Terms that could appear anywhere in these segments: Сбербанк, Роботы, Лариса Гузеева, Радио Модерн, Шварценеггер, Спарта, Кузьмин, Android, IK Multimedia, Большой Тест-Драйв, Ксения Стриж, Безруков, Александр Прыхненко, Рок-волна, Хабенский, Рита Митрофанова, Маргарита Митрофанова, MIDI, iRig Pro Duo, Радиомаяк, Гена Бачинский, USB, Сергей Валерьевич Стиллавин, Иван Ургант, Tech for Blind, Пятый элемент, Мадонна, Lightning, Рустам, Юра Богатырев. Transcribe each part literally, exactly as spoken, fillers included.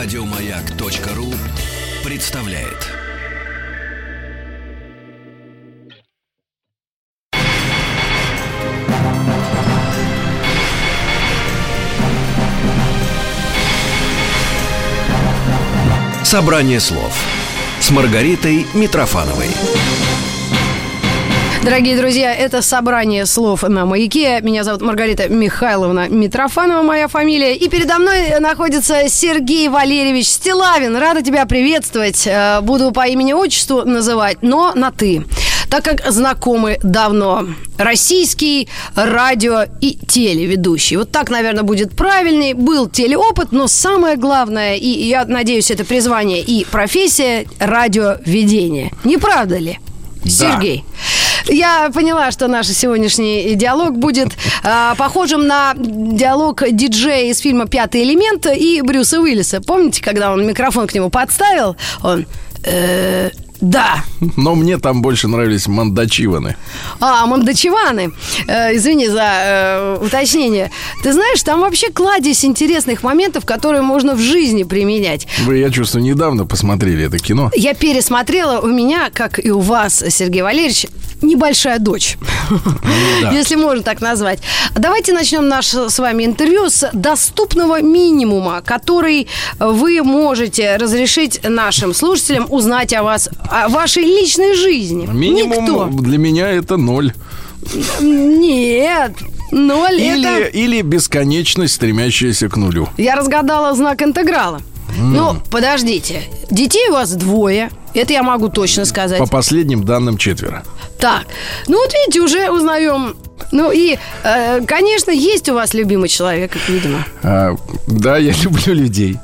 Радиомаяк.ру представляет. Собрание слов с Маргаритой Митрофановой. Дорогие друзья, это собрание слов на «Маяке». Меня зовут Маргарита Михайловна Митрофанова, моя фамилия. И передо мной находится Сергей Валерьевич Стиллавин. Рада тебя приветствовать. Буду по имени-отчеству называть, но на «ты», так как знакомы давно. Российский радио- и телеведущий. Вот так, наверное, будет правильней. Был телеопыт, но самое главное, и я надеюсь, это призвание и профессия — радиоведение. Не правда ли, Сергей? Да. Я поняла, что наш сегодняшний диалог будет э, похожим на диалог диджея из фильма «Пятый элемент» и Брюса Уиллиса. Помните, когда он микрофон к нему подставил? Он... Э, да. Но мне там больше нравились мандачиваны. А, мандачиваны. Э, извини за э, уточнение. Ты знаешь, там вообще кладезь интересных моментов, которые можно в жизни применять. Вы, я чувствую, недавно посмотрели это кино. Я пересмотрела. У меня, как и у вас, Сергей Валерьевич, небольшая дочь, да. Если можно так назвать. Давайте начнем наше с вами интервью с доступного минимума, который вы можете разрешить нашим слушателям узнать о вас, о вашей личной жизни. Минимум Никто. Для меня это ноль. Нет. Ноль или, это... или бесконечность, стремящаяся к нулю. Я разгадала знак интеграла. Mm. Ну, подождите. Детей у вас двое. Это я могу точно сказать. По последним данным четверо. Так, ну вот видите, уже узнаем. Ну и, э, конечно, есть у вас любимый человек, как видимо. а, Да, я люблю людей.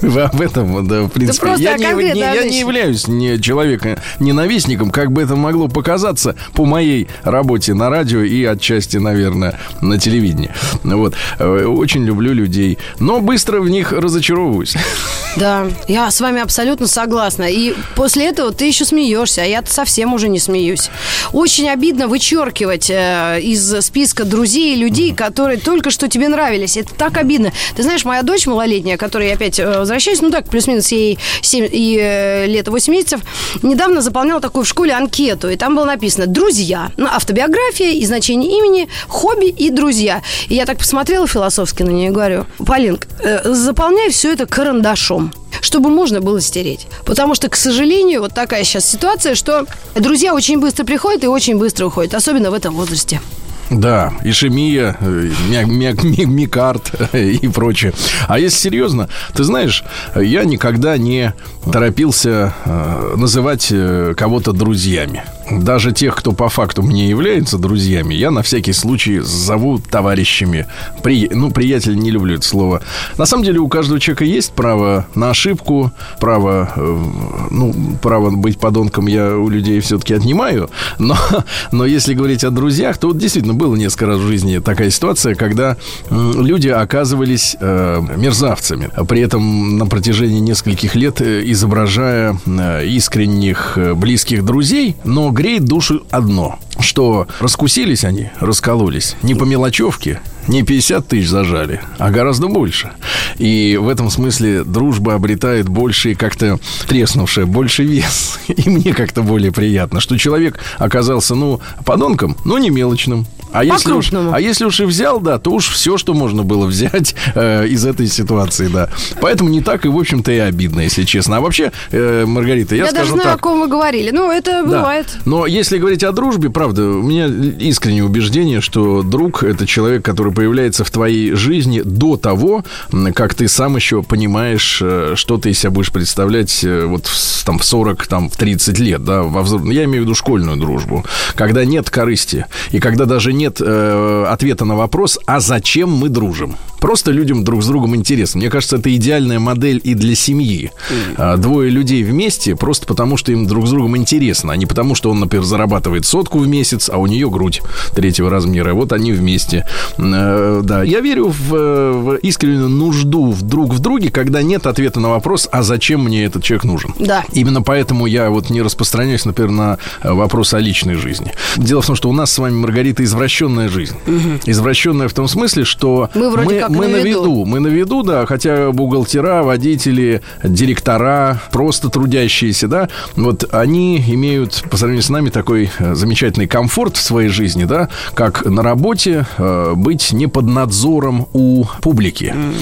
Вы об этом, да, в принципе. Да я, не, не, я не являюсь не человеком-ненавистником, как бы это могло показаться по моей работе на радио и отчасти, наверное, на телевидении. Вот. Очень люблю людей, но быстро в них разочаровываюсь. Да, я с вами абсолютно согласна. И после этого ты еще смеешься, а я-то совсем уже не смеюсь. Очень обидно вычеркивать э, из списка друзей и людей, mm-hmm. которые только что тебе нравились. Это так обидно. Ты знаешь, моя дочь малолетняя, которая опять... Э, возвращаюсь, ну так, плюс-минус ей семь и, э, лет восемь месяцев, недавно заполняла такую в школе анкету, и там было написано «Друзья», ну, автобиография и значение имени, хобби и друзья. И я так посмотрела философски на нее и говорю: Полинка, э, заполняй все это карандашом, чтобы можно было стереть. Потому что, к сожалению, вот такая сейчас ситуация, что друзья очень быстро приходят и очень быстро уходят, особенно в этом возрасте. Да, ишемия, миокард и прочее. А если серьезно, ты знаешь, я никогда не торопился называть кого-то друзьями. Даже тех, кто по факту мне является друзьями, я на всякий случай зову товарищами. При... Ну, приятели не люблю это слово. На самом деле у каждого человека есть право на ошибку, право, ну, право быть подонком я у людей все-таки отнимаю. Но, но если говорить о друзьях, то вот действительно было несколько раз в жизни такая ситуация, когда люди оказывались э, мерзавцами, при этом на протяжении нескольких лет изображая искренних близких друзей, но греет душу одно, что раскусились они, раскололись не по мелочевке, не пятьдесят тысяч зажали, а гораздо больше. И в этом смысле дружба обретает больше, как-то треснувшая, больше вес. И мне как-то более приятно, что человек оказался, ну, подонком, но не мелочным. А если, уж, а если уж и взял, да, то уж все, что можно было взять э, из этой ситуации, да. Поэтому не так и, в общем-то, и обидно, если честно. А вообще, э, Маргарита, я, я скажу так. Я даже знаю, о ком вы говорили. Ну, это бывает. Да. Но если говорить о дружбе, правда, у меня искреннее убеждение, что друг — это человек, который появляется в твоей жизни до того, как ты сам еще понимаешь, что ты из себя будешь представлять вот в, там, в сорок, там, в тридцать лет, да, во взрыв... Я имею в виду школьную дружбу, когда нет корысти и когда даже нет э, ответа на вопрос, а зачем мы дружим? Просто людям друг с другом интересно. Мне кажется, это идеальная модель и для семьи. Двое людей вместе просто потому, что им друг с другом интересно, а не потому, что он, например, зарабатывает сотку в месяц, а у нее грудь третьего размера. Вот они вместе. Да. Я верю в, в искреннюю нужду друг в друге, когда нет ответа на вопрос, а зачем мне этот человек нужен. Да. Именно поэтому я вот не распространяюсь, например, на вопрос о личной жизни. Дело в том, что у нас с вами, Маргарита, извращенная жизнь. Угу. Извращенная в том смысле, что мы вроде мы... как как мы на виду. виду. Мы на виду, да, хотя бухгалтера, водители, директора, просто трудящиеся, да, вот они имеют по сравнению с нами такой замечательный комфорт в своей жизни, да, как на работе э, быть не под надзором у публики. Mm.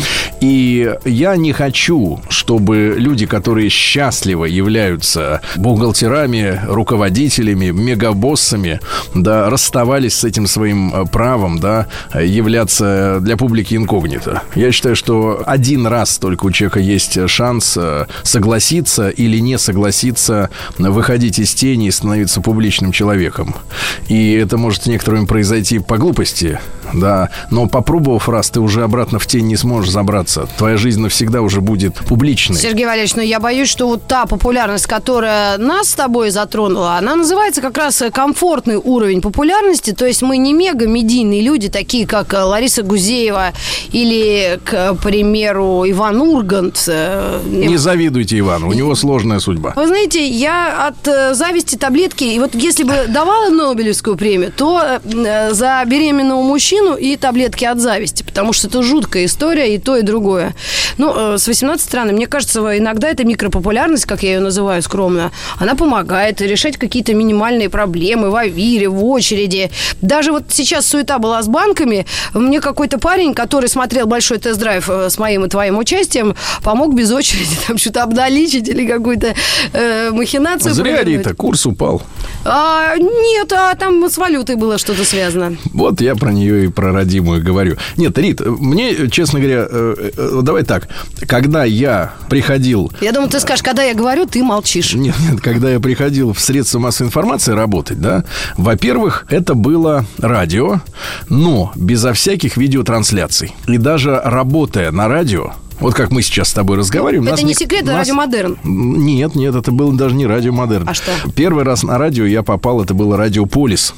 И я не хочу, чтобы люди, которые счастливо являются бухгалтерами, руководителями, мегабоссами, да, расставались с этим своим правом, да, являться для публики инкогнито. Я считаю, что один раз только у человека есть шанс согласиться или не согласиться выходить из тени и становиться публичным человеком. И это может некоторым произойти по глупости, да, но попробовав раз, ты уже обратно в тень не сможешь забраться. Твоя жизнь навсегда уже будет публичной. Сергей Валерьевич, но я боюсь, что вот та популярность, которая нас с тобой затронула, она называется как раз комфортный уровень популярности. То есть мы не мега-медийные люди, такие как Лариса Гузеева или, к примеру, Иван Ургант. Не завидуйте Ивану, у него сложная судьба. Вы знаете, я от зависти таблетки, и вот если бы давала Нобелевскую премию, то за беременного мужчину и таблетки от зависти, потому что это жуткая история, и то, и другое. Ну, с восемнадцати стран, мне кажется, иногда эта микропопулярность, как я ее называю скромно, она помогает решать какие-то минимальные проблемы в авире, в очереди. Даже вот сейчас суета была с банками. Мне какой-то парень, который смотрел Большой Тест-Драйв с моим и твоим участием, помог без очереди там что-то обналичить или какую-то э, махинацию. Зря, Рита, курс упал. А, нет, а там с валютой было что-то связано. Вот я про нее и про родимую говорю. Нет, Рит, мне, честно говоря, э, э, давай так. Когда я приходил... Я думаю, ты скажешь, когда я говорю, ты молчишь. Нет, нет, когда я приходил в средства массовой информации работать, да, во-первых, это было радио, но безо всяких видеотрансляций. И даже работая на радио, вот как мы сейчас с тобой разговариваем... Это не секрет, это Радио Модерн. Нет, нет, это было даже не Радио Модерн. А что? Первый раз на радио я попал, это было Радиополис.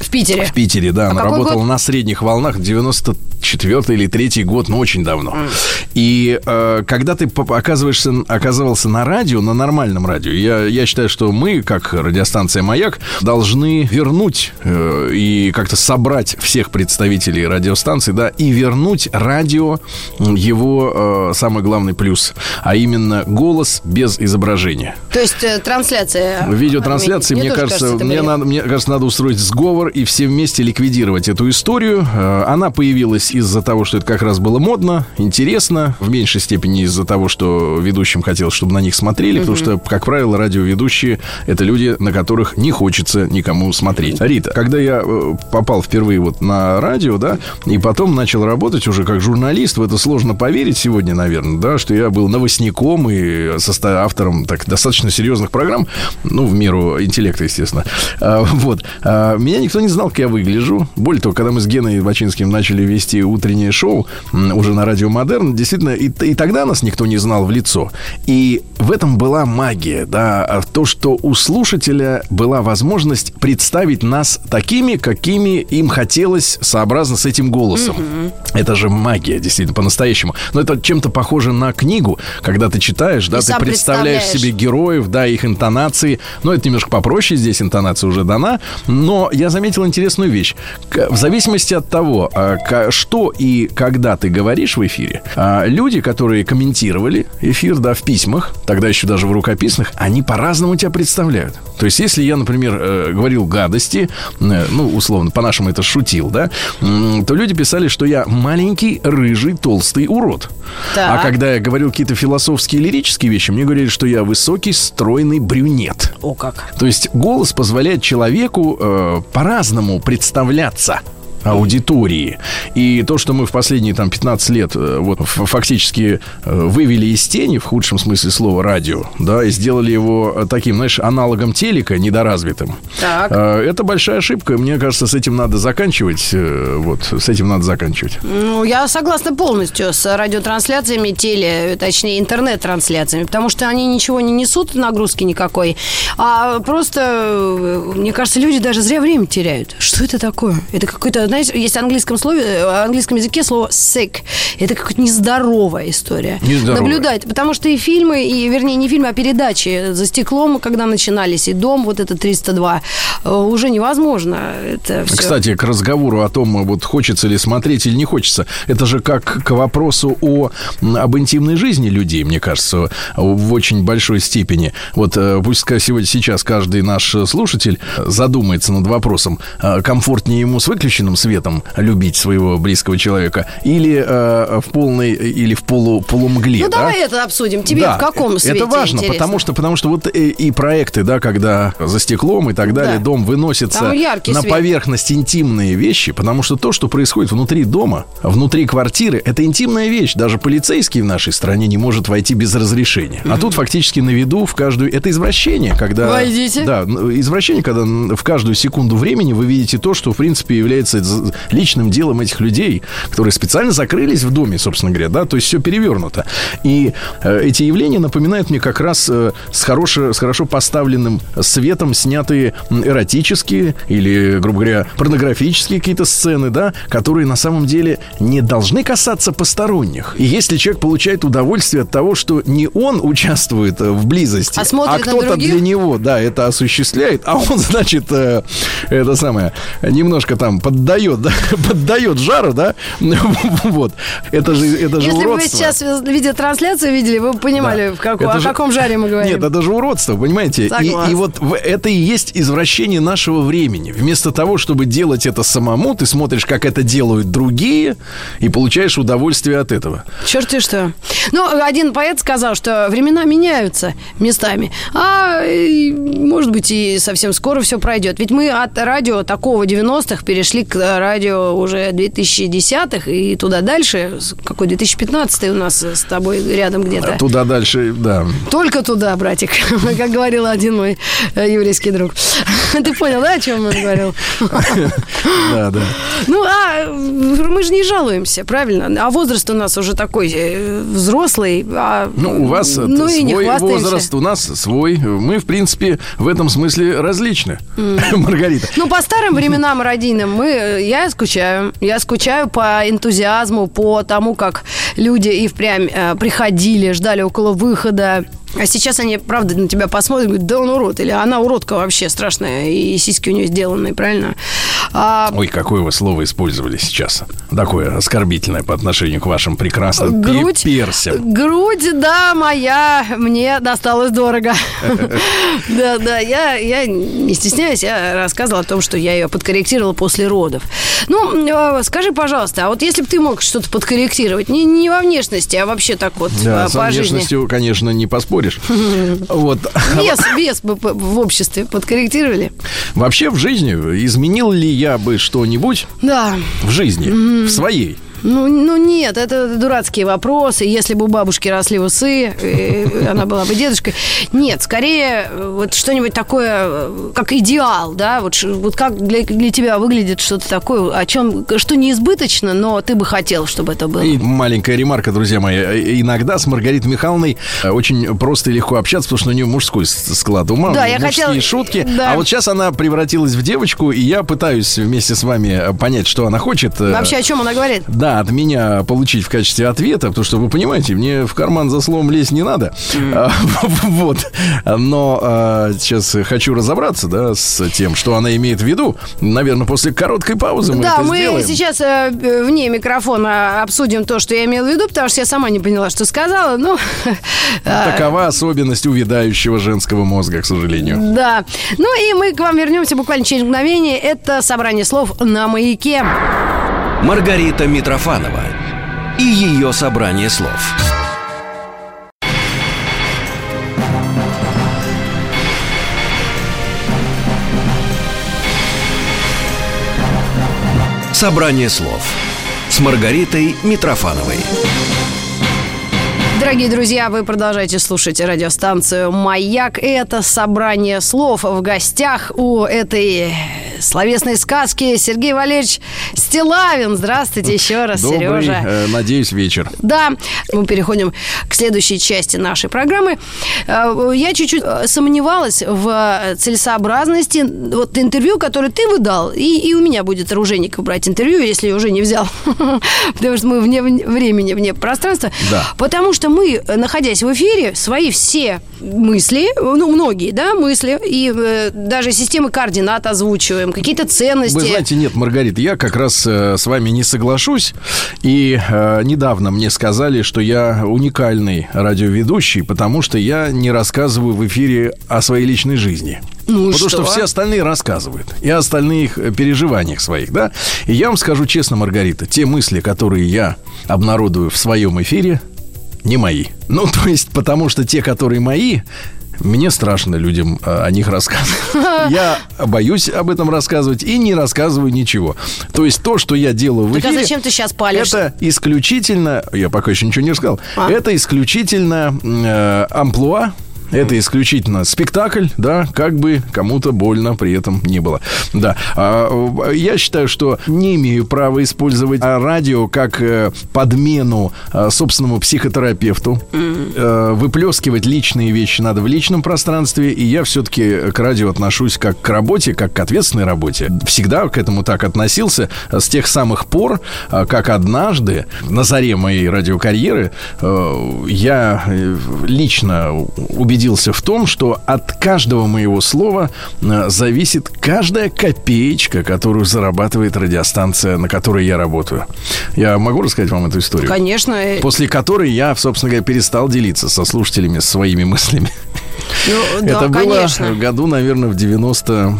В Питере? В Питере, да. А она работала год? На средних волнах, девяносто четвёртый или третий год, но очень давно. Mm. И э, когда ты оказываешься, оказывался на радио, на нормальном радио, я, я считаю, что мы, как радиостанция «Маяк», должны вернуть э, и как-то собрать всех представителей радиостанций, да, и вернуть радио его э, самый главный плюс, а именно голос без изображения. То есть э, трансляция? Видеотрансляции, мне, мне, кажется, кажется, мне, надо, мне кажется, надо устроить сговор и все вместе ликвидировать эту историю. Э, она появилась из-за того, что это как раз было модно, интересно, в меньшей степени из-за того, что ведущим хотелось, чтобы на них смотрели, mm-hmm. потому что, как правило, радиоведущие — это люди, на которых не хочется никому смотреть. Рита, когда я попал впервые вот на радио, да, и потом начал работать уже как журналист, в это сложно поверить сегодня, наверное, да, что я был новостником и автором так достаточно серьезных программ, ну, в меру интеллекта, естественно. А, вот. А, меня никто не знал, как я выгляжу. Более того, когда мы с Геной Бачинским начали вести утреннее шоу уже на Радио Модерн, действительно, и, и тогда нас никто не знал в лицо. И в этом была магия, да, то, что у слушателя была возможность представить нас такими, какими им хотелось, сообразно с этим голосом. Mm-hmm. Это же магия, действительно, по-настоящему. Но это чем-то похоже на книгу, когда ты читаешь, да, и ты представляешь, представляешь себе героев, да, их интонации. Но это немножко попроще, здесь интонация уже дана. Но я заметил интересную вещь. В зависимости от того, что и когда ты говоришь в эфире, люди, которые комментировали эфир, да, в письмах, тогда еще даже в рукописных, они по-разному тебя представляют. То есть, если я, например, говорил гадости, ну, условно, по-нашему это шутил, да, то люди писали, что я маленький, рыжий, толстый урод. Да. А когда я говорил какие-то философские, лирические вещи, мне говорили, что я высокий, стройный брюнет. О, как! То есть, голос позволяет человеку э, по-разному представляться аудитории. И то, что мы в последние там пятнадцать лет вот, фактически вывели из тени, в худшем смысле слова, радио, да, и сделали его таким, знаешь, аналогом телека, недоразвитым. Так. Это большая ошибка. Мне кажется, с этим надо заканчивать. Вот, с этим надо заканчивать. Ну, я согласна полностью с радиотрансляциями, теле, точнее, интернет-трансляциями, потому что они ничего не несут, нагрузки никакой. А просто, мне кажется, люди даже зря время теряют. Что это такое? Это какой-то знаешь, есть в английском слове, в английском языке слово sick. Это какая-то нездоровая история. Нездоровая. Наблюдать. Потому что и фильмы, и, вернее, не фильмы, а передачи «За стеклом», когда начинались, и «Дом», вот это триста два, уже невозможно. Это все. Кстати, к разговору о том, вот хочется ли смотреть или не хочется, это же как к вопросу о, об интимной жизни людей, мне кажется, в очень большой степени. Вот пусть сегодня, сейчас каждый наш слушатель задумается над вопросом, комфортнее ему с выключенным светом любить своего близкого человека или э, в полной, или в полу, полумгле. Ну, да? Давай это обсудим. Тебе да, в каком свете это важно, интересно? Потому что, потому что вот и, и проекты, да, когда «За стеклом» и так далее, да. Дом выносится на свет. Поверхность интимные вещи, потому что то, что происходит внутри дома, внутри квартиры, это интимная вещь. Даже полицейский в нашей стране не может войти без разрешения. А mm-hmm. тут фактически на виду в каждую... Это извращение, когда... Войдите. Да, извращение, когда в каждую секунду времени вы видите то, что, в принципе, является личным делом этих людей, которые специально закрылись в доме, собственно говоря, да, то есть все перевернуто. И э, эти явления напоминают мне как раз э, с, хорош, с хорошо поставленным светом снятые эротические или, грубо говоря, порнографические какие-то сцены, да, которые на самом деле не должны касаться посторонних. И если человек получает удовольствие от того, что не он участвует в близости, а, а кто-то для него, да, это осуществляет, а он, значит, э, это самое, немножко там поддает, да, поддает жару, да, вот. Это же, это же Если уродство. Если бы вы сейчас видеотрансляцию видели, вы бы понимали, да. в каку, о же... каком жаре мы говорим. Нет, это же уродство, понимаете? И, и вот это и есть извращение нашего времени. Вместо того, чтобы делать это самому, ты смотришь, как это делают другие, и получаешь удовольствие от этого. Черт и что. Ну, один поэт сказал, что времена меняются местами, а, может быть, и совсем скоро все пройдет. Ведь мы от радио такого девяностых перешли к радио уже две тысячи десятых и туда дальше. Какой две тысячи пятнадцатый у нас с тобой рядом где-то. Туда дальше, да. Только туда, братик. Как говорил один мой еврейский друг. Ты понял, да, о чем он говорил? Да, да. Ну, а мы же не жалуемся, правильно? А возраст у нас уже такой взрослый. А... Ну, у вас ну, свой возраст, у нас свой. Мы, в принципе, в этом смысле различны. Mm. Маргарита. Ну, по старым временам родийным мы... Я скучаю. Я скучаю по энтузиазму, по тому, как люди и впрямь э, приходили, ждали около выхода. А сейчас они, правда, на тебя посмотрят и говорят, да он урод, или она уродка вообще страшная, и сиськи у нее сделанные, правильно? А... Ой, какое вы слово использовали сейчас. Такое оскорбительное по отношению к вашим прекрасным грудь, персям. Грудь, да, моя, мне досталось дорого. Да, да, я не стесняюсь, я рассказывала о том, что я ее подкорректировала после родов. Ну, скажи, пожалуйста, а вот если бы ты мог что-то подкорректировать, не во внешности, а вообще так вот по жизни. Да, со внешностью, конечно, не поспоришь. Вот. Вес, вес бы в обществе подкорректировали. Вообще в жизни изменил ли я бы что-нибудь? Да. В жизни, mm-hmm. в своей. Ну, ну нет, это дурацкие вопросы. Если бы у бабушки росли усы, она была бы дедушкой. Нет, скорее вот что-нибудь такое, как идеал, да? Вот, вот как для, для тебя выглядит что-то такое, о чем, что неизбыточно, но ты бы хотел, чтобы это было. И маленькая ремарка, друзья мои. Иногда с Маргаритой Михайловной очень просто и легко общаться, потому что у нее мужской склад ума, да, мужские я хотела... шутки. Да. А вот сейчас она превратилась в девочку, и я пытаюсь вместе с вами понять, что она хочет. Вообще, о чем она говорит? Да. От меня получить в качестве ответа, потому что, вы понимаете, мне в карман за словом лезть не надо. Mm. Вот. Но а, сейчас хочу разобраться, да, с тем, что она имеет в виду. Наверное, после короткой паузы мы да, это мы сделаем. Да, мы сейчас э, вне микрофона обсудим то, что я имела в виду, потому что я сама не поняла, что сказала. Ну, такова особенность увядающего женского мозга, к сожалению. Да. Ну и мы к вам вернемся буквально через мгновение. Это собрание слов на «Маяке». Маргарита Митрофанова и ее собрание слов. Собрание слов с Маргаритой Митрофановой. Дорогие друзья, вы продолжаете слушать радиостанцию «Маяк». Это собрание слов. В гостях у этой словесной сказки Сергей Валерьевич Стиллавин. Здравствуйте еще раз, добрый, Сережа. Э, надеюсь, вечер. Да, мы переходим к следующей части нашей программы. Я чуть-чуть сомневалась в целесообразности вот интервью, которое ты выдал, и, и у меня будет оружейник брать интервью, если я уже не взял, потому что мы вне времени, вне пространства. Да. Потому что мы, находясь в эфире, свои все мысли, ну, многие, да, мысли, и э, даже системы координат озвучиваем, какие-то ценности. Вы знаете, нет, Маргарита, я как раз э, с вами не соглашусь, и э, недавно мне сказали, что я уникальный радиоведущий, потому что я не рассказываю в эфире о своей личной жизни. Ну, потому что? что все остальные рассказывают. И о остальных переживаниях своих, да? И я вам скажу честно, Маргарита, те мысли, которые я обнародую в своем эфире, не мои. Ну, то есть, потому что те, которые мои, мне страшно людям о них рассказывать. Я боюсь об этом рассказывать и не рассказываю ничего. То есть то, что я делаю в эфире... Так а зачем ты сейчас палишь? Это исключительно... Я пока еще ничего не рассказал. А? Это исключительно э, амплуа. Это исключительно спектакль, да, как бы кому-то больно при этом не было. Да. Я считаю, что не имею права использовать радио как подмену собственному психотерапевту. Выплескивать личные вещи надо в личном пространстве, и я все-таки к радио отношусь как к работе, как к ответственной работе. Всегда к этому так относился с тех самых пор, как однажды на заре моей радиокарьеры я лично убедился в том, что от каждого моего слова зависит каждая копеечка, которую зарабатывает радиостанция, на которой я работаю. Я могу рассказать вам эту историю? Конечно. После которой я, собственно говоря, перестал делиться со слушателями своими мыслями. Ну, да, это было, конечно, в году, наверное, в девяносто,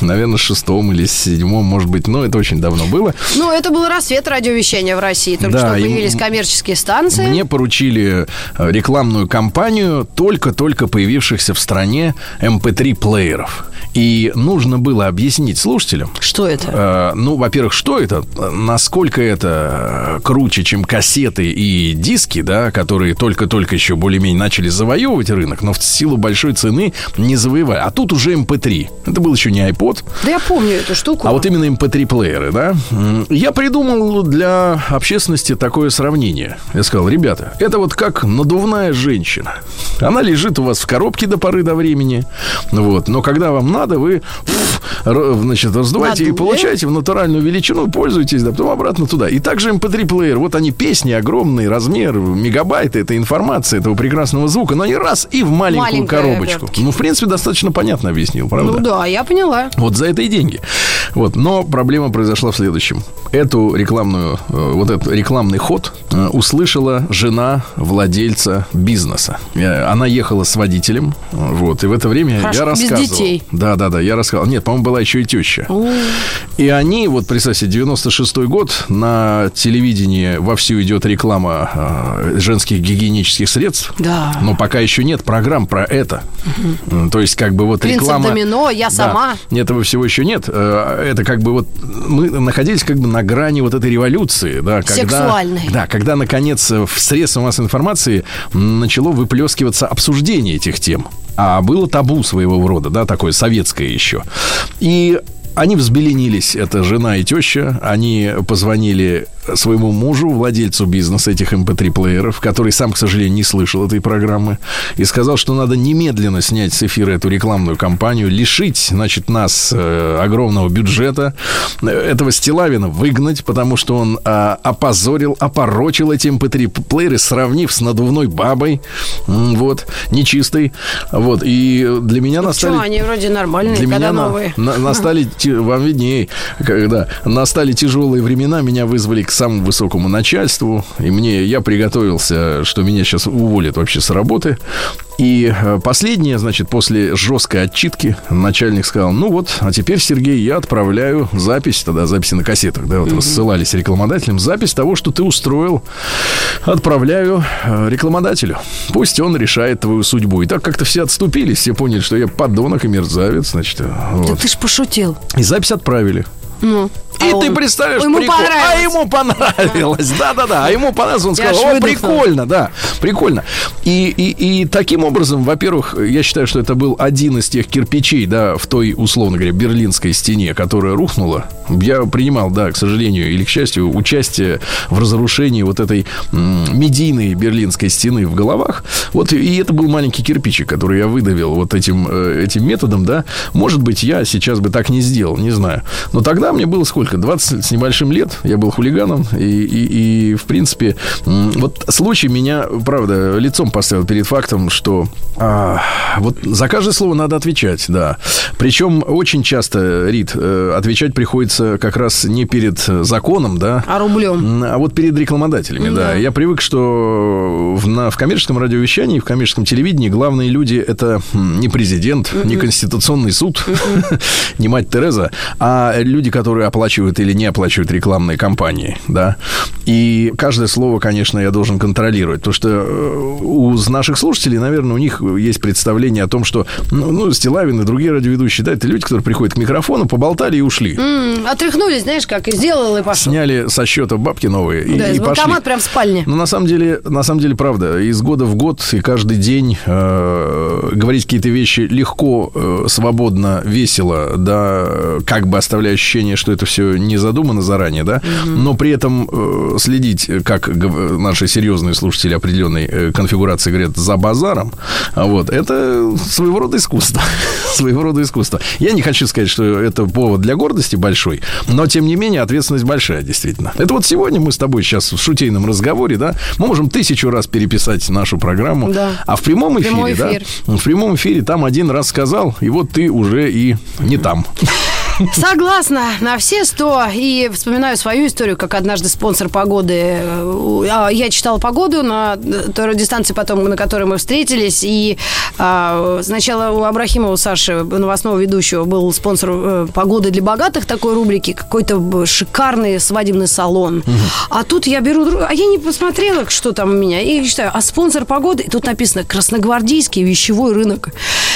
наверное, шестом или седьмом, может быть. Но это очень давно было. Ну, это был рассвет радиовещания в России. Только да, что появились коммерческие станции. Мне поручили рекламную кампанию только-только появившихся в стране эм пэ три плееров. И нужно было объяснить слушателям... Что это? Э, ну, во-первых, что это? Насколько это круче, чем кассеты и диски, да, которые только-только еще более-менее начали завоевывать рынок, но в силу большой цены не завоевали. А тут уже эм пэ три. Это был еще не iPod. Да я помню эту штуку. А вот именно эм пэ три плееры, да. Я придумал для общественности такое сравнение. Я сказал, ребята, это вот как надувная женщина. Она лежит у вас в коробке до поры до времени. Вот. Но когда вам надо, вы фу, значит, раздуваете надули и получаете в натуральную величину, пользуетесь, да, потом обратно туда. И также эм пэ три плеер. Вот они, песни, огромный размер, мегабайты, это информация, этого прекрасного звука. Но они раз и в маленькую маленькая коробочку. Вертки. Ну, в принципе, достаточно понятно объяснил, правда? Ну да, я поняла. Вот за это и деньги. Вот. Но проблема произошла в следующем. Эту рекламную, вот этот рекламный ход услышала жена владельца бизнеса. Она ехала с водителем, вот, и в это время хорошо, я рассказывал. Без детей. Да, да, да, я рассказывал. Нет, по-моему, была еще и теща. О. И они, вот, представьте, девяносто шестой год, на телевидении вовсю идет реклама э, женских гигиенических средств. Да. Но пока еще нет программ про это. Угу. То есть, как бы, вот принцип реклама... Принцип домино, я сама. Да, этого всего еще нет. Это, как бы, вот, мы находились, как бы, на грани вот этой революции. Да, сексуальной. Когда, да, когда, наконец, в средства массовой информации начало выплескиваться обсуждение этих тем. А было табу своего рода, да, такое советское еще. И они взбеленились, это жена и теща. Они позвонили своему мужу, владельцу бизнеса этих эм пэ три плееров, который сам, к сожалению, не слышал этой программы, и сказал, что надо немедленно снять с эфира эту рекламную кампанию, лишить, значит, нас э, огромного бюджета, этого Стиллавина выгнать, потому что он э, опозорил, опорочил эти эм пэ три плееры, сравнив с надувной бабой, вот, нечистой. Вот, и для меня ну, настали... Что, они вроде нормальные, для когда меня новые. На, на, настали, вам виднее, когда настали тяжелые времена, меня вызвали к самому высокому начальству, и мне, я приготовился, что меня сейчас уволят вообще с работы. И последнее, значит, после жесткой отчитки начальник сказал, ну вот, а теперь, Сергей, я отправляю запись, тогда записи на кассетах, да, вот mm-hmm. рассылались рекламодателям, запись того, что ты устроил, отправляю рекламодателю. Пусть он решает твою судьбу. И так как-то все отступились, все поняли, что я подонок и мерзавец, значит. Вот. Да ты ж пошутил. И запись отправили. Ну. И а ты он... представляешь, ему прикол... а ему понравилось. Да-да-да, а ему понравилось. Он сказал, о, прикольно, да, прикольно. И, и, и таким образом, во-первых, я считаю, что это был один из тех кирпичей, да, в той, условно говоря, берлинской стене, которая рухнула. Я принимал, да, к сожалению или к счастью, участие в разрушении вот этой м- медийной берлинской стены в головах. Вот, и это был маленький кирпичик, который я выдавил вот этим, этим методом, да. Может быть, я сейчас бы так не сделал, не знаю. Но тогда мне было сколько? двадцать с небольшим лет, я был хулиганом, и, и, и, в принципе, вот случай меня, правда, лицом поставил перед фактом, что а, вот за каждое слово надо отвечать, да. Причем очень часто, Рит, отвечать приходится как раз не перед законом, да. А рублем. А вот перед рекламодателями, да. да. Я привык, что в, на, в коммерческом радиовещании, в коммерческом телевидении главные люди – это не президент, mm-hmm. не Конституционный суд, mm-hmm. не мать Тереза, а люди, которые оплачивают или не оплачивают рекламные кампании, да. И каждое слово, конечно, я должен контролировать, потому что у наших слушателей, наверное, у них есть представление о том, что, ну, ну Стиллавин и другие радиоведущие, да, это люди, которые приходят к микрофону, поболтали и ушли. Mm, отряхнулись, знаешь, как, и сделал, и пошел. Сняли со счета бабки новые и, да, и пошли. Банкомат прям в спальне. Но на самом деле, на самом деле, правда, из года в год и каждый день э, говорить какие-то вещи легко, э, свободно, весело, да, как бы оставляя ощущение, что это все не задумано заранее, да, угу. но при этом э, следить, как г- наши серьезные слушатели определенной э, конфигурации говорят, за базаром, вот, это своего рода искусство. своего рода искусство. Я не хочу сказать, что это повод для гордости большой, но, тем не менее, ответственность большая, действительно. Это вот сегодня мы с тобой сейчас в шутейном разговоре, да, мы можем тысячу раз переписать нашу программу, да. а в прямом эфире, Прямой эфир. да, в прямом эфире там один раз сказал, и вот ты уже и не там. Согласна, на все сто. И вспоминаю свою историю, как однажды спонсор погоды. Я читала погоду на той радиостанции, потом на которой мы встретились. И а, сначала у Абрахимова Саши, новостного ведущего, был спонсор погоды для богатых такой рубрики, какой-то шикарный свадебный салон. Угу. А тут я беру, а я не посмотрела, что там у меня. И читаю, а спонсор погоды, и тут написано красногвардейский вещевой рынок.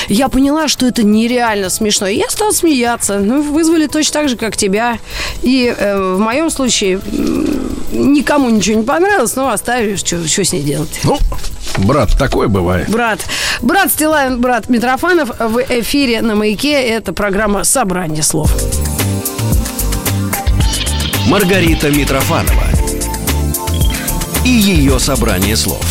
Я поняла, что это нереально смешно. И я стала смеяться. Ну, вызвали точно так же, как тебя. И э, в моем случае никому ничего не понравилось, но оставишь, что, что с ней делать. Ну, брат, такое бывает. Брат. Брат Стиллавин, брат Митрофанов в эфире на «Маяке». Это программа «Собрание слов». Маргарита Митрофанова и ее собрание слов.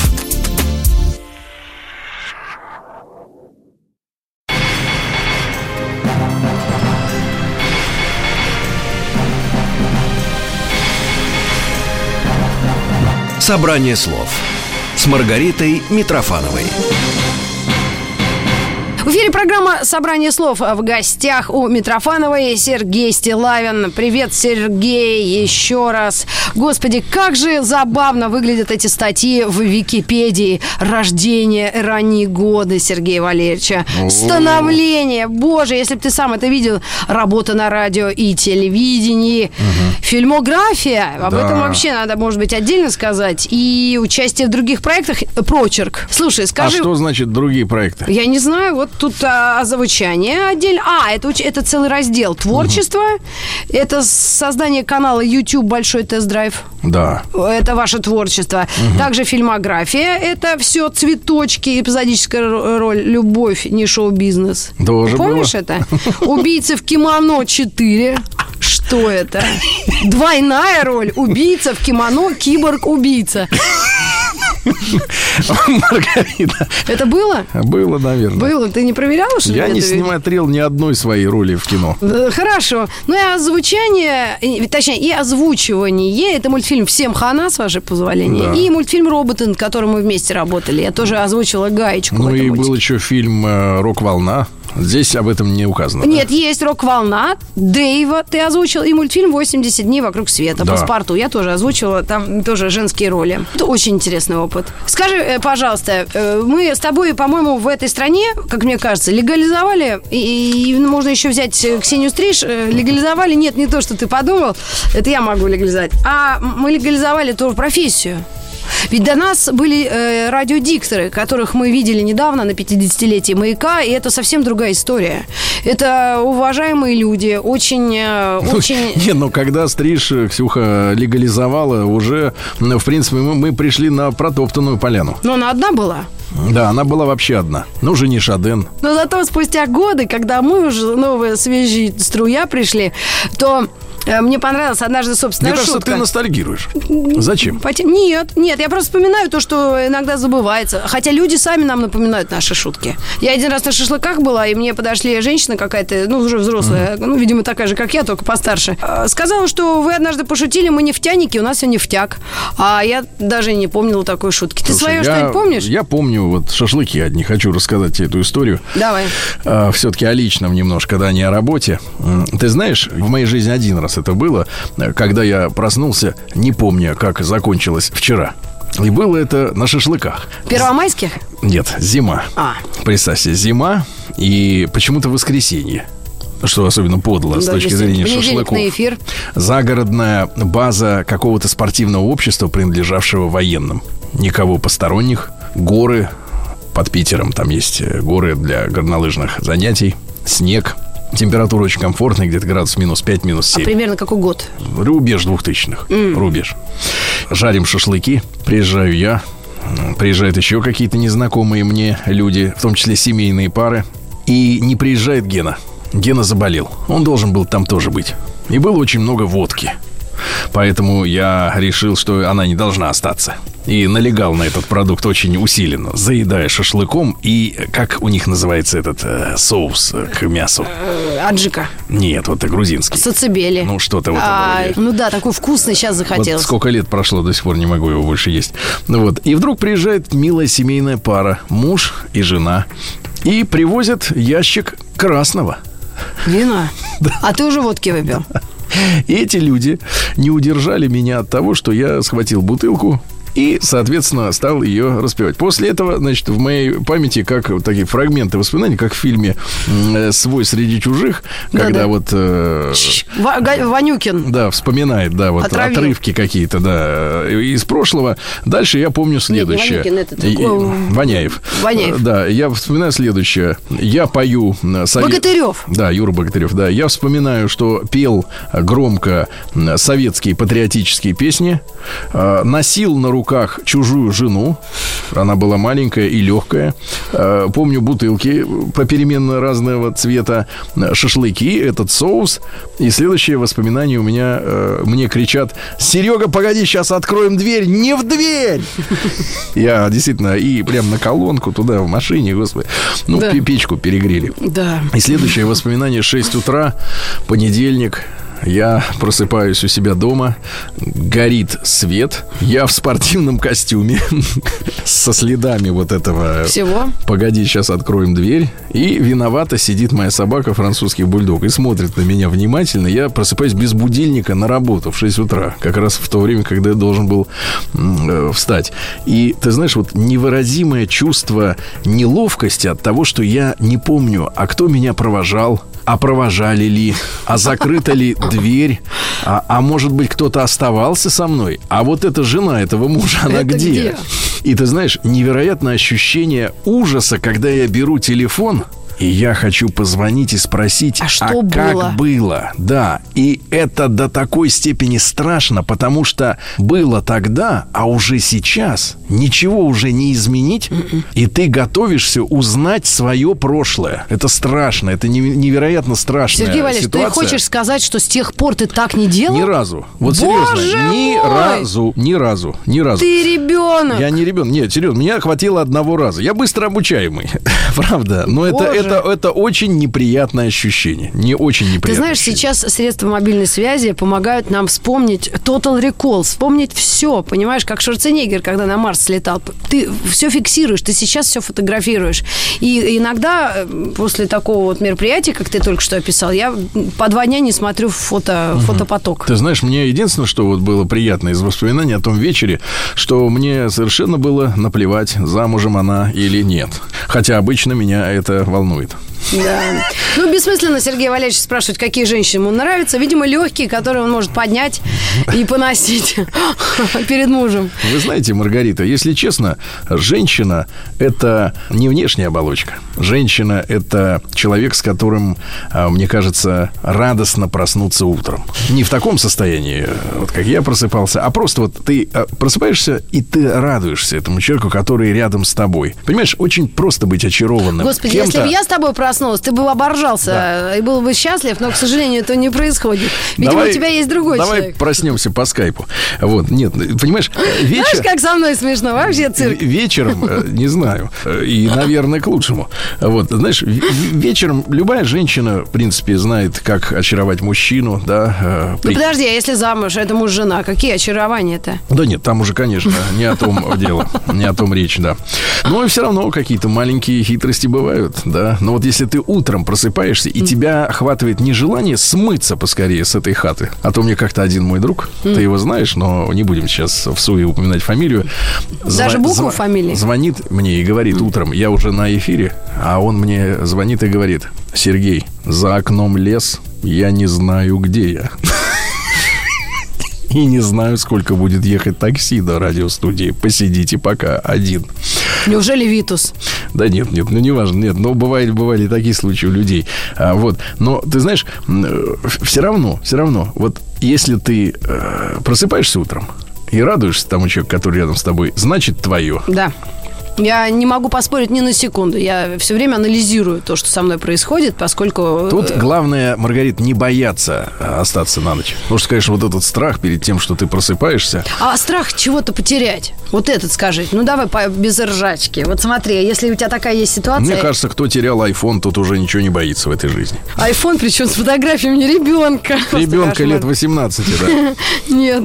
Собрание слов с Маргаритой Митрофановой. В эфире программа «Собрание слов». В гостях у Митрофановой Сергей Стиллавин. Привет, Сергей, еще раз. Господи, как же забавно выглядят эти статьи в Википедии. Рождение, ранние годы Сергея Валерьевича. Становление. Боже, если бы ты сам это видел. Работа на радио и телевидении. Угу. Фильмография. Об да. этом вообще надо, может быть, отдельно сказать. И участие в других проектах. Прочерк. Слушай, скажи... А что значит другие проекты? Я не знаю, вот. Тут а, звучание отдельно. А, это, это целый раздел. Творчество. Угу. Это создание канала YouTube «Большой Тест-Драйв». Да. Это ваше творчество. Угу. Также фильмография. Это все цветочки, эпизодическая роль, любовь, не шоу-бизнес. Тоже помнишь было. Это? «Убийцы в кимоно четыре». Что это? Двойная роль. Убийца в кимоно, киборг-убийца. Маргарита. Это было? Было, наверное. Было. Ты не проверяла, что ли? Я не смотрел ни одной своей роли в кино. Хорошо. Ну и озвучание, точнее, и озвучивание. Это мультфильм «Всем хана», с вашего позволения. Да. И мультфильм «Роботы», над которым мы вместе работали. Я тоже озвучила гаечку. Ну и мультике. Был еще фильм «Рок-волна». Здесь об этом не указано. Нет, да? Есть «Рок-волна», Дэйва ты озвучил, и мультфильм «восемьдесят дней вокруг света». Да. По «Спарту» я тоже озвучила, там тоже женские роли. Это очень интересный опыт. Скажи, пожалуйста, мы с тобой, по-моему, в этой стране, как мне кажется, легализовали, и, и можно еще взять Ксению Стриж, легализовали, нет, не то, что ты подумал, это я могу легализовать, а мы легализовали эту профессию. Ведь до нас были э, радиодикторы, которых мы видели недавно на пятидесятилетии «Маяка», и это совсем другая история. Это уважаемые люди, очень... Э, очень... Не, но когда Стриж, Ксюха, легализовала, уже, в принципе, мы, мы пришли на протоптанную поляну. Но она одна была. Да, она была вообще одна. Ну, же не Шаден. Но зато спустя годы, когда мы уже новая свежая струя пришли, то... Мне понравилась однажды собственная шутка. Мне кажется, шутка. Ты ностальгируешь. Зачем? Нет, нет, я просто вспоминаю то, что иногда забывается. Хотя люди сами нам напоминают наши шутки. Я один раз на шашлыках была, и мне подошли женщина какая-то, ну, уже взрослая, mm. ну, видимо, такая же, как я, только постарше. Сказала, что вы однажды пошутили, мы нефтяники, у нас все нефтяк. А я даже не помнила такой шутки. Слушай, ты свое я, что-нибудь помнишь? Я помню вот шашлыки одни. Хочу рассказать тебе эту историю. Давай. А, все-таки о личном немножко, да, не о работе. Ты знаешь, в моей жизни один раз это было, когда я проснулся, не помня, как закончилось вчера. И было это на шашлыках. Первомайских? Нет, зима. А. Представь себе, зима и почему-то воскресенье. Что особенно подло, да, с точки зрения шашлыков. Эфир. Загородная база какого-то спортивного общества, принадлежавшего военным. Никого посторонних. Горы под Питером. Там есть горы для горнолыжных занятий. Снег. Температура очень комфортная, где-то градус минус пять, минус семь. А примерно какой год? Рубеж двухтысячных. Mm. Рубеж. Жарим шашлыки. Приезжаю я. Приезжают еще какие-то незнакомые мне люди, в том числе семейные пары. И не приезжает Гена. Гена заболел. Он должен был там тоже быть. И было очень много водки. Поэтому я решил, что она не должна остаться. И налегал на этот продукт очень усиленно, заедая шашлыком. И как у них называется этот э, соус к мясу? Аджика. Нет, вот и грузинский. Сацебели. Ну, что-то вот. А, ну да, такой вкусный, сейчас захотелось. Вот сколько лет прошло, до сих пор не могу его больше есть. Ну, вот. И вдруг приезжает милая семейная пара, муж и жена. И привозят ящик красного. Вина? Да. А ты уже водки выпил? И эти люди не удержали меня от того, что я схватил бутылку и, соответственно, стал ее распивать. После этого, значит, в моей памяти, как вот такие фрагменты воспоминаний, как в фильме «Свой среди чужих», да, когда да. вот... Э, Ванюкин. Да, вспоминает, да, вот Отравил. Отрывки какие-то, да, из прошлого. Дальше я помню следующее. Нет, не Ванюкин, этот... Ваняев. Ваняев. Да, я вспоминаю следующее. Я пою... Совет... Богатырев. Да, Юра Богатырев, да. Я вспоминаю, что пел громко советские патриотические песни, носил на руках в руках чужую жену. Она была маленькая и легкая. Помню бутылки попеременно разного цвета, шашлыки, этот соус. И следующее воспоминание у меня. Мне кричат: Серега, погоди, сейчас откроем дверь. Не в дверь! Я действительно и прям на колонку туда в машине, господи. Ну, да. Печку перегрели. Да. И следующее воспоминание: шесть утра, понедельник. Я просыпаюсь у себя дома, горит свет, я в спортивном костюме со следами вот этого всего. Погоди, сейчас откроем дверь. И виновата сидит моя собака, французский бульдог, и смотрит на меня внимательно. Я просыпаюсь без будильника на работу в шесть утра, как раз в то время, когда я должен был э, встать. И ты знаешь, вот невыразимое чувство неловкости от того, что я не помню, а кто меня провожал, а провожали ли, а закрыта ли дверь, а, а может быть, кто-то оставался со мной, а вот эта жена этого мужа, она это где? где? И ты знаешь, невероятное ощущение ужаса, когда я беру телефон, и я хочу позвонить и спросить, а, что а было? Как было? Да, и это до такой степени страшно, потому что было тогда, а уже сейчас ничего уже не изменить, Mm-mm. и ты готовишься узнать свое прошлое. Это страшно, это невероятно страшная ситуация. Сергей Валерьевич, ты хочешь сказать, что с тех пор ты так не делал? Ни разу. Вот серьезно, Боже ни мой! разу, ни разу, ни разу. Ты ребенок. Я не ребенок. Нет, серьезно, меня хватило одного раза. Я быстро обучаемый, правда, но Боже. это... Это, это очень неприятное ощущение. Не очень неприятное. Ты знаешь, ощущение. Сейчас средства мобильной связи помогают нам вспомнить Total Recall, вспомнить все. Понимаешь, как Шварценеггер, когда на Марс слетал. Ты все фиксируешь, ты сейчас все фотографируешь. И иногда после такого вот мероприятия, как ты только что описал, я по два дня не смотрю фото, угу. фотопоток. Ты знаешь, мне единственное, что вот было приятно из воспоминаний о том вечере, что мне совершенно было наплевать, замужем она или нет. Хотя обычно меня это волнует. Да. Ну, бессмысленно, Сергей Валерьевич, спрашивать, какие женщины ему нравятся. Видимо, легкие, которые он может поднять и поносить перед мужем. Вы знаете, Маргарита, если честно, женщина – это не внешняя оболочка. Женщина – это человек, с которым, мне кажется, радостно проснуться утром. Не в таком состоянии, вот как я просыпался, а просто вот ты просыпаешься, и ты радуешься этому человеку, который рядом с тобой. Понимаешь, очень просто быть очарованным. Господи, кем-то... если бы я с тобой проснулась, ты бы оборжался, да, и был бы счастлив, но, к сожалению, это не происходит. Видимо, давай, у тебя есть другой давай человек. Давай проснемся по скайпу. Вот, нет, понимаешь, вечер... Знаешь, как со мной смешно, вообще цирк. Вечером, не знаю, и, наверное, к лучшему. Вот, знаешь, вечером любая женщина, в принципе, знает, как очаровать мужчину, да. При... Ну, подожди, а если замуж, это муж-жена, какие очарования-то? Да нет, там уже, конечно, не о том дело, не о том речь, да. Но все равно какие-то маленькие хитрости бывают, да. Но вот если ты утром просыпаешься, и mm. тебя охватывает нежелание смыться поскорее с этой хаты. А то мне как-то один мой друг, mm. ты его знаешь, но не будем сейчас в суе упоминать фамилию. Даже зв... букву зв... фамилии. Звонит мне и говорит mm. утром, я уже на эфире, а он мне звонит и говорит: Сергей, за окном лес, я не знаю, где я. И не знаю, сколько будет ехать такси до радиостудии. Посидите пока один. Неужели Витус? Да нет, нет, ну не важно, нет. Но бывали, бывали такие случаи у людей. А, вот. Но ты знаешь, все равно, все равно, вот если ты э, просыпаешься утром и радуешься тому человеку, который рядом с тобой, значит, твое. Да. Я не могу поспорить ни на секунду. Я все время анализирую то, что со мной происходит, поскольку... Тут главное, Маргарита, не бояться остаться на ночь. Потому что, конечно, вот этот страх перед тем, что ты просыпаешься... А страх чего-то потерять. Вот этот скажите. Ну, давай по... без ржачки. Вот смотри, если у тебя такая есть ситуация... Мне кажется, кто терял айфон, тот уже ничего не боится в этой жизни. Айфон, причем с фотографиями ребенка. Ребенка лет восемнадцати, да? Нет.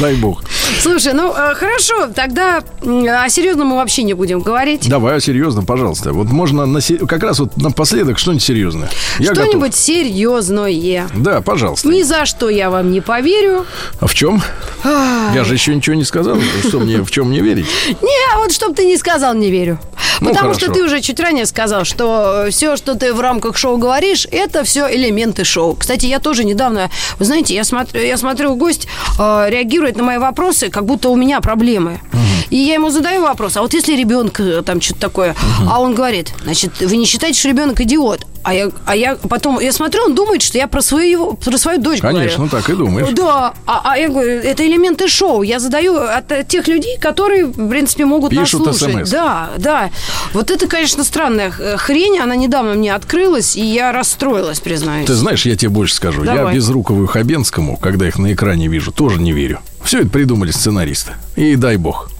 Дай бог. Слушай, ну, хорошо, тогда о серьезном вопросе вообще не будем говорить. Давай, серьезно, пожалуйста. Вот можно на се... как раз вот напоследок что-нибудь серьезное. Я что-нибудь готов. Серьезное. Да, пожалуйста. Ни за что я вам не поверю. А в чем? Ай. Я же еще ничего не сказал. Что мне в чем не верить? Не, вот чтоб ты не сказал, не верю. Потому что ты уже чуть ранее сказал, что все, что ты в рамках шоу говоришь, это все элементы шоу. Кстати, я тоже недавно, вы знаете, я смотрю, я смотрю, гость реагирует на мои вопросы, как будто у меня проблемы. И я ему задаю вопрос, а вот если ребенок там что-то такое, uh-huh. а он говорит, значит, вы не считаете, что ребенок идиот? А я, а я потом, я смотрю, он думает, что я про свою, про свою дочь Конечно, говорю. Конечно, так и думаешь. Да, а, а я говорю, это элементы шоу. Я задаю от тех людей, которые, в принципе, могут пишут нас слушать. эс эм эс. Да, да. Вот это, конечно, странная хрень. Она недавно мне открылась, и я расстроилась, признаюсь. Ты знаешь, я тебе больше скажу. Давай. Я Безрукову и Хабенскому, когда их на экране вижу, тоже не верю. Все это придумали сценаристы. И дай бог.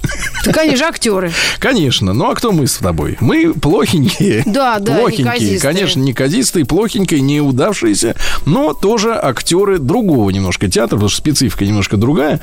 Да, конечно, актеры. Конечно. Ну, а кто мы с тобой? Мы плохенькие. Да, да, плохенькие, неказистые. Конечно, неказистые, плохенькие, неудавшиеся. Но тоже актеры другого немножко театра, потому что специфика немножко другая.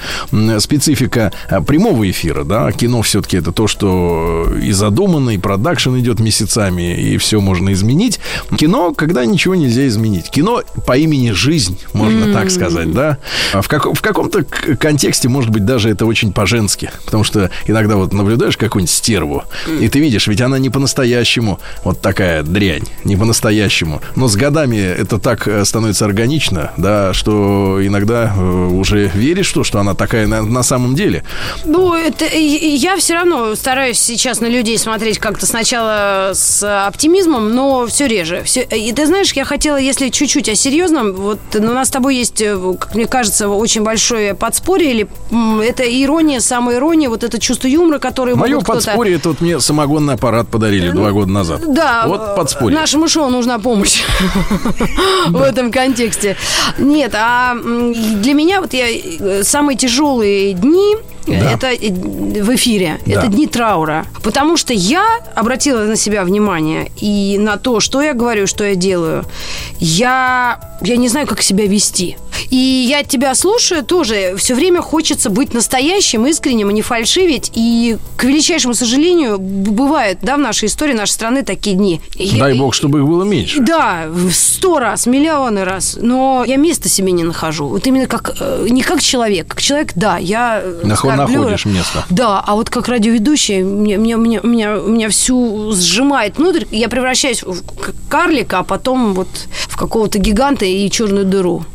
Специфика прямого эфира, да. Кино все-таки это то, что и задумано, и продакшн идет месяцами, и все можно изменить. Кино, когда ничего нельзя изменить. Кино по имени жизнь, можно mm-hmm. так сказать, да. В, как- в каком-то контексте может быть, даже это очень по-женски. Потому что иногда вот наблюдаешь какую-нибудь стерву, и ты видишь, ведь она не по-настоящему вот такая дрянь, не по-настоящему. Но с годами это так становится органично, да, что иногда уже веришь, что, что она такая на, на самом деле. Ну, это, я все равно стараюсь сейчас на людей смотреть как-то сначала с оптимизмом, но все реже. Все, и ты знаешь, я хотела, если чуть-чуть о серьезном, вот у нас с тобой есть, как мне кажется, очень большое подспорье. Это ирония, самоирония, вот это чувство юмора, которое... Мое подспорье, это вот мне самогонный аппарат подарили ну, два года назад. Да. Вот подспорье. Нашему шоу нужна помощь в этом контексте. Нет, а для меня вот я самые тяжелые дни... Да. Это в эфире. Да. Это дни траура. Потому что я обратила на себя внимание и на то, что я говорю, что я делаю. Я, я не знаю, как себя вести. И я тебя слушаю тоже. Все время хочется быть настоящим, искренним, а не фальшивить. И, к величайшему сожалению, бывают, да, в нашей истории нашей страны такие дни. Дай я, бог, чтобы их было меньше. Да, в сто раз, миллионы раз. Но я места себе не нахожу. Вот именно как, не как человек. Как человек, да, я... Нахо- находишь место. Да, а вот как радиоведущая, меня, меня, меня, меня всю сжимает внутрь. Я превращаюсь в карлика, а потом вот в какого-то гиганта и черную дыру.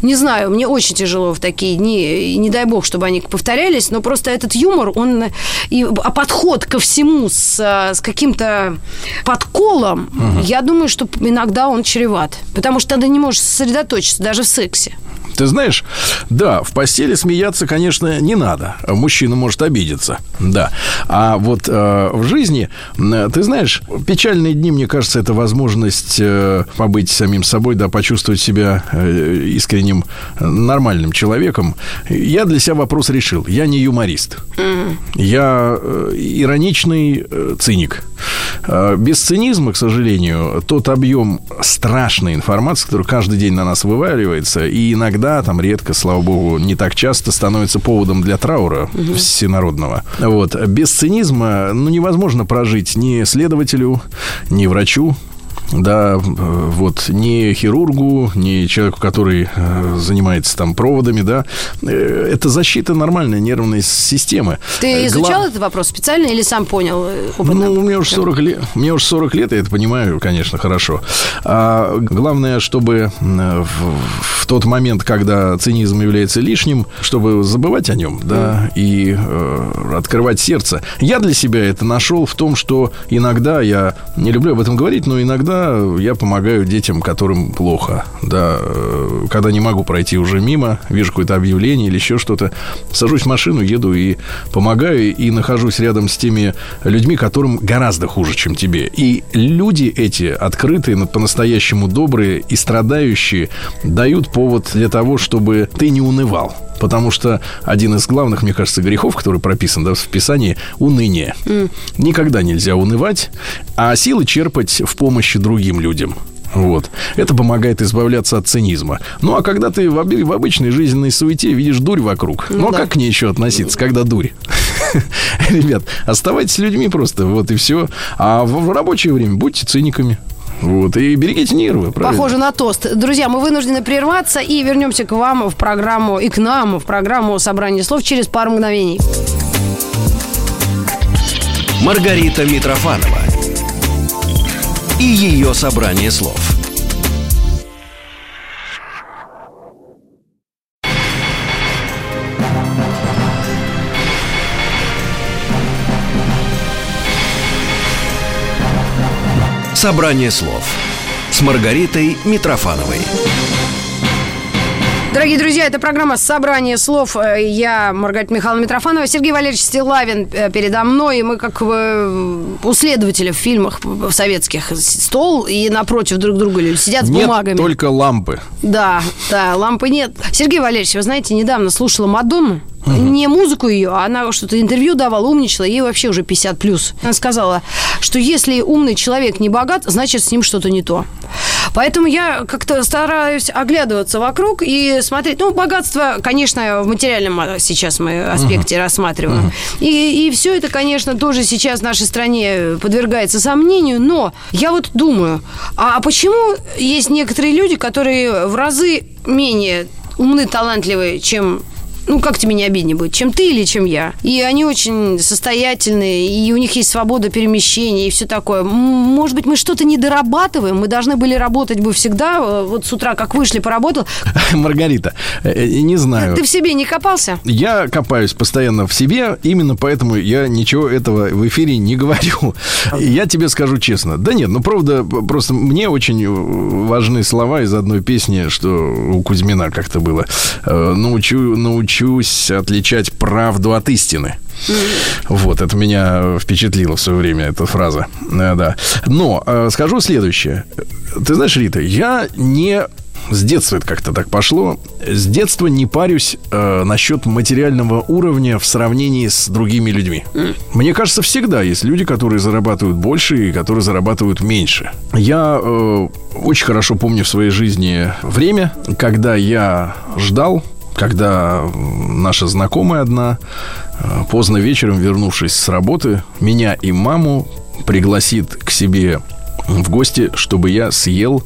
Не знаю, мне очень тяжело в такие дни, и не дай бог, чтобы они повторялись, но просто этот юмор, он, и, а подход ко всему с, с каким-то подколом, угу. я думаю, что иногда он чреват, потому что ты не можешь сосредоточиться даже в сексе. Ты знаешь, да, в постели смеяться, конечно, не надо. Мужчина может обидеться, да. А вот э, в жизни, э, ты знаешь, печальные дни, мне кажется, это возможность э, побыть самим собой, да, почувствовать себя э, искренним, э, нормальным человеком. Я для себя вопрос решил. Я не юморист. Mm-hmm. Я э, ироничный э, циник. Э, без цинизма, к сожалению, тот объем страшной информации, который каждый день на нас вываливается, и иногда там редко, слава богу, не так часто становится поводом для траура угу. всенародного. Вот. Без цинизма, ну, невозможно прожить ни следователю, ни врачу. Да, вот, не хирургу, не человеку, который э, занимается там проводами, да, это защита нормальной нервной системы. Ты изучал Гла... этот вопрос специально или сам понял? Ну, мне уже сорок лет, мне уже сорок лет, я это понимаю, конечно, хорошо. А главное, чтобы в, в тот момент, когда цинизм является лишним, чтобы забывать о нем, да, mm. и э, открывать сердце. Я для себя это нашел в том, что иногда, я не люблю об этом говорить, но иногда я помогаю детям, которым плохо, да, когда не могу пройти уже мимо, вижу какое-то объявление или еще что-то, сажусь в машину, еду и помогаю, и нахожусь рядом с теми людьми, которым гораздо хуже, чем тебе. И люди эти открытые, по-настоящему добрые и страдающие дают повод для того, чтобы ты не унывал. Потому что один из главных, мне кажется, грехов, который прописан, да, в Писании, уныние. Mm. Никогда нельзя унывать, а силы черпать в помощи другим людям. Вот. Это помогает избавляться от цинизма. Ну, а когда ты в, обе- в обычной жизненной суете видишь дурь вокруг, ну, ну да. а как к ней еще относиться, когда дурь? Ребят, оставайтесь людьми просто, вот и все. А в рабочее время будьте циниками. Вот, и берегите нервы, правильно? Похоже на тост. Друзья, мы вынуждены прерваться и вернемся к вам в программу, и к нам в программу «Собрание слов» через пару мгновений. Маргарита Митрофанова и ее собрание слов. Собрание слов с Маргаритой Митрофановой. Дорогие друзья, это программа «Собрание слов». Я, Маргарита Михайловна Митрофанова, Сергей Валерьевич Стиллавин передо мной. И мы, как у следователя в фильмах советских, стол и напротив друг друга люди сидят с нет, бумагами. Нет, только лампы. Да, да, лампы нет. Сергей Валерьевич, вы знаете, недавно слушала Мадонну. Uh-huh. Не музыку ее, а она что-то интервью давала, умничала, ей вообще уже пятьдесят плюс. Она сказала, что если умный человек не богат, значит, с ним что-то не то. Поэтому я как-то стараюсь оглядываться вокруг и смотреть. Ну, богатство, конечно, в материальном сейчас мы аспекте uh-huh. рассматриваем. Uh-huh. И, и все это, конечно, тоже сейчас в нашей стране подвергается сомнению. Но я вот думаю, а почему есть некоторые люди, которые в разы менее умны, талантливые, чем... Ну, как тебе не обиднее будет, чем ты или чем я. И они очень состоятельные, и у них есть свобода перемещения и все такое. Может быть, мы что-то не дорабатываем, мы должны были работать бы всегда, вот с утра как вышли, поработал. Маргарита, не знаю. Ты в себе не копался? Я копаюсь постоянно в себе, именно поэтому я ничего этого в эфире не говорю. Я тебе скажу честно. Да нет, ну, правда, просто мне очень важны слова из одной песни, что у Кузьмина как-то было. Научу, научу. Учусь отличать правду от истины. Вот, это меня впечатлило в свое время, эта фраза. Да. Но э, скажу следующее. Ты знаешь, Рита, я не С детства это как-то так пошло. С детства не парюсь э, насчет материального уровня в сравнении с другими людьми. Мне кажется, всегда есть люди, которые зарабатывают больше и которые зарабатывают меньше. Я э, очень хорошо помню в своей жизни время, когда я ждал, когда наша знакомая одна, э, поздно вечером, вернувшись с работы, меня и маму пригласит к себе в гости, чтобы я съел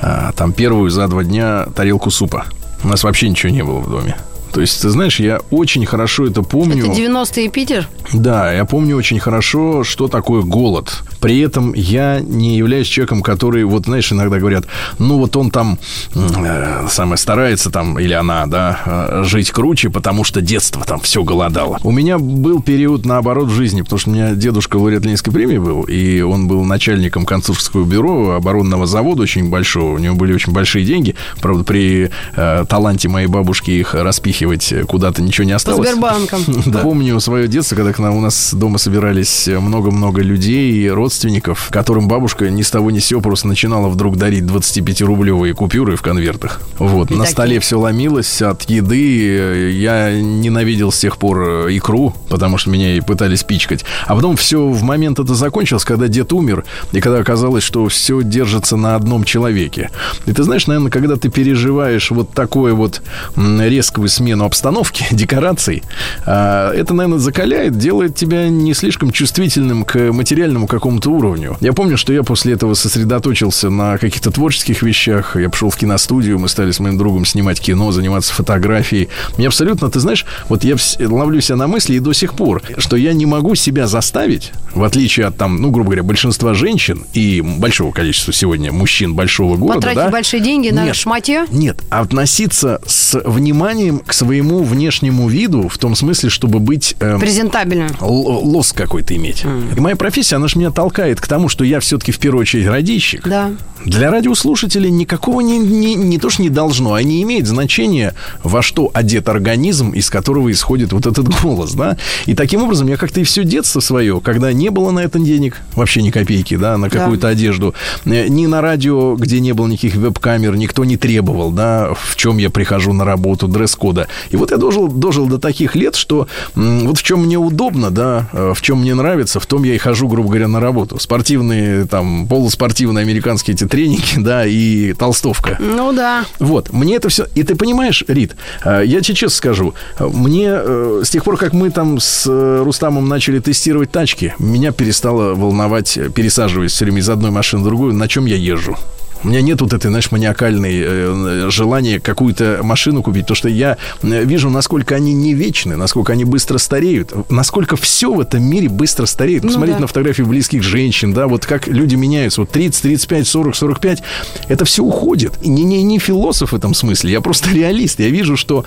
а, там первую за два дня тарелку супа. У нас вообще ничего не было в доме. То есть, ты знаешь, я очень хорошо это помню. Это девяностые Питер? Да, я помню очень хорошо, что такое голод. При этом я не являюсь человеком, который, вот, знаешь, иногда говорят, ну, вот он там э, самое старается там, или она, да, э, жить круче, потому что детство там все голодало. У меня был период, наоборот, в жизни, потому что у меня дедушка лауреат Ленинской премии был, и он был начальником консульского бюро оборонного завода очень большого, у него были очень большие деньги. Правда, при э, таланте моей бабушки их распихивали куда-то, ничего не осталось. По Сбербанкам. Да. Помню свое детство, когда к нам у нас дома собирались много-много людей, родственников, которым бабушка ни с того ни с сего просто начинала вдруг дарить двадцатипятирублевые купюры в конвертах. Вот. И на такие. Столе все ломилось от еды. Я ненавидел с тех пор икру, потому что меня и пытались пичкать. А потом все в момент это закончилось, когда дед умер, и когда оказалось, что все держится на одном человеке. И ты знаешь, наверное, когда ты переживаешь вот такой вот резкую смену обстановки, декораций, это, наверное, закаляет, делает тебя не слишком чувствительным к материальному какому-то уровню. Я помню, что я после этого сосредоточился на каких-то творческих вещах. Я пошел в киностудию, мы стали с моим другом снимать кино, заниматься фотографией. Мне абсолютно, ты знаешь, вот я ловлю себя на мысли и до сих пор, что я не могу себя заставить, в отличие от, там, ну, грубо говоря, большинства женщин и большого количества сегодня мужчин большого города. Потратить да? большие деньги нет, на шматье? Нет, относиться с вниманием к своему внешнему виду, в том смысле, чтобы быть... Э, презентабельным. Л- лоск какой-то иметь. Mm. И моя профессия, она же меня толкает к тому, что я все-таки в первую очередь радищик. Да. Для радиослушателей никакого не, не, не то, что не должно, а не имеет значения, во что одет организм, из которого исходит вот этот голос, да. И таким образом я как-то и все детство свое, когда не было на это денег, вообще ни копейки, да, на какую-то да. одежду, ни на радио, где не было никаких веб-камер, никто не требовал, да, в чем я прихожу на работу, дресс-кода. И вот я дожил, дожил до таких лет, что м, вот в чем мне удобно, да, в чем мне нравится, в том я и хожу, грубо говоря, на работу. Спортивные, там, полуспортивные американские эти треники, да, и толстовка. Ну да. Вот, мне это все... И ты понимаешь, Рит, я тебе честно скажу, мне э, с тех пор, как мы там с Рустамом начали тестировать тачки, меня перестало волновать, пересаживаясь все время из одной машины в другую, на чем я езжу. У меня нет вот этой, знаешь, маниакальной э, желания какую-то машину купить. Потому что я вижу, насколько они не вечны, насколько они быстро стареют, насколько все в этом мире быстро стареет. Ну, посмотрите да. на фотографии близких женщин, да, вот как люди меняются. Вот тридцать, тридцать пять, сорок, сорок пять. Это все уходит. И не, не, не философ в этом смысле, я просто реалист. Я вижу, что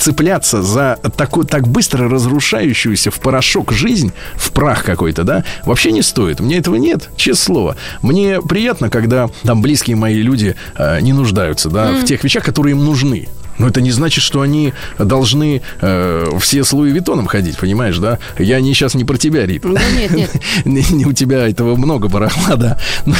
цепляться за такой, так быстро разрушающуюся в порошок жизнь, в прах какой-то, да, вообще не стоит. Мне этого нет, честное слово. Мне приятно, когда там близкие мои люди э, не нуждаются, да, mm. в тех вещах, которые им нужны. Но это не значит, что они должны э, все с Луи Виттоном ходить, понимаешь, да? Я не, сейчас не про тебя, Рит. Да нет, нет. У тебя этого много барахла, да.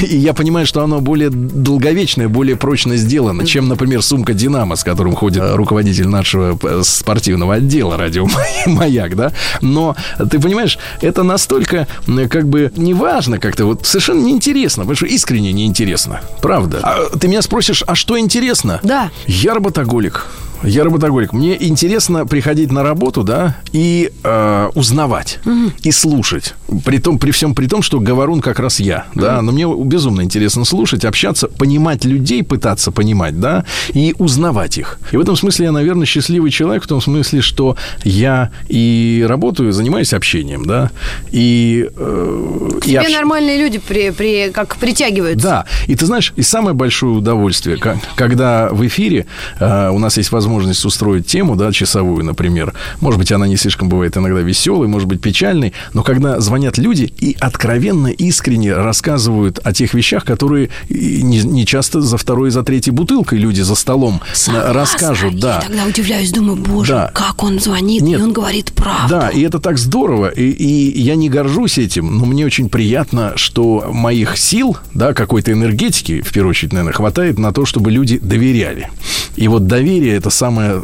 И я понимаю, что оно более долговечное, более прочно сделано, чем, например, сумка «Динамо», с которым ходит руководитель нашего спортивного отдела «Радиомаяк», да? Но, ты понимаешь, это настолько, как бы, неважно как-то, вот совершенно неинтересно, потому что искренне неинтересно, правда. А ты меня спросишь, а что интересно? Да. Я работоголик. Я работоголик. Мне интересно приходить на работу, да, и э, узнавать, mm-hmm. и слушать. При том, при всем при том, что говорун как раз я, mm-hmm. да. Но мне безумно интересно слушать, общаться, понимать людей, пытаться понимать, да, и узнавать их. И в этом смысле я, наверное, счастливый человек, в том смысле, что я и работаю, занимаюсь общением, да, и... Э, К тебе общ... нормальные люди при, при, как притягиваются. Да. И ты знаешь, и самое большое удовольствие, как, когда в эфире э, у нас есть возможность возможность устроить тему, да, часовую, например. Может быть, она не слишком бывает иногда веселой, может быть, печальной. Но когда звонят люди и откровенно, искренне рассказывают о тех вещах, которые не, не часто за второй и за третьей бутылкой люди за столом Согласна. Расскажут. Да. Я тогда удивляюсь, думаю, боже, да. как он звонит, Нет. и он говорит правду. Да, и это так здорово. И, и я не горжусь этим, но мне очень приятно, что моих сил, да, какой-то энергетики, в первую очередь, наверное, хватает на то, чтобы люди доверяли. И вот доверие – это самое,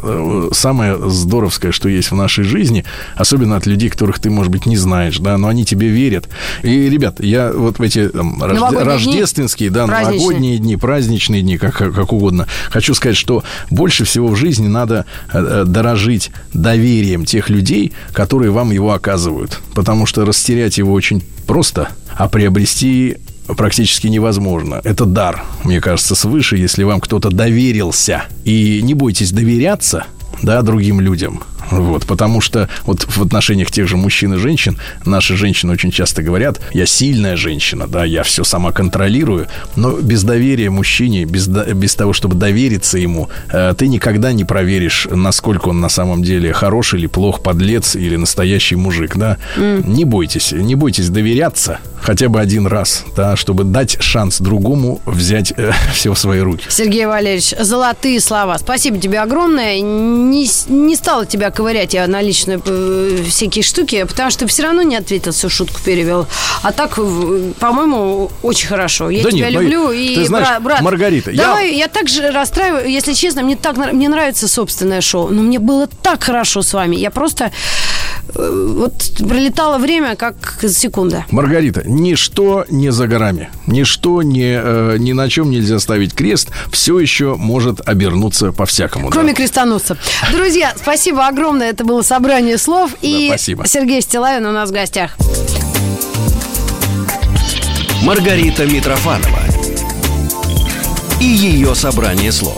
самое здоровское, что есть в нашей жизни, особенно от людей, которых ты, может быть, не знаешь, да, но они тебе верят. И, ребят, я вот в эти там, рожде... рождественские, дни, да, новогодние дни, праздничные дни, как, как угодно, хочу сказать, что больше всего в жизни надо дорожить доверием тех людей, которые вам его оказывают. Потому что растерять его очень просто, а приобрести практически невозможно. Это дар, мне кажется, свыше, если вам кто-то доверился. И не бойтесь доверяться, да, другим людям. Вот, потому что вот в отношениях тех же мужчин и женщин, наши женщины очень часто говорят: я сильная женщина, да, я все сама контролирую. Но без доверия мужчине, без, без того, чтобы довериться ему, ты никогда не проверишь, насколько он на самом деле хорош или плох, подлец или настоящий мужик, да. Mm. Не бойтесь, не бойтесь доверяться хотя бы один раз, да, чтобы дать шанс другому взять э, все в свои руки. Сергей Валерьевич, золотые слова. Спасибо тебе огромное. Не, не стала тебя ковырять я на личные э, всякие штуки, потому что ты все равно не ответил, всю шутку перевел. А так, по-моему, очень хорошо. Я да тебя нет, люблю. И, ты знаешь, брат, Маргарита, давай, я... я так же расстраиваю, если честно, мне так мне нравится собственное шоу, но мне было так хорошо с вами. Я просто... Вот пролетало время, как секунда. Маргарита, ничто не за горами. Ничто не, э, ни на чем нельзя ставить крест. Все еще может обернуться по-всякому. Кроме да. крестоносца. Друзья, спасибо огромное. Это было собрание слов. И да, Сергей Стиллавин у нас в гостях. Маргарита Митрофанова и ее собрание слов.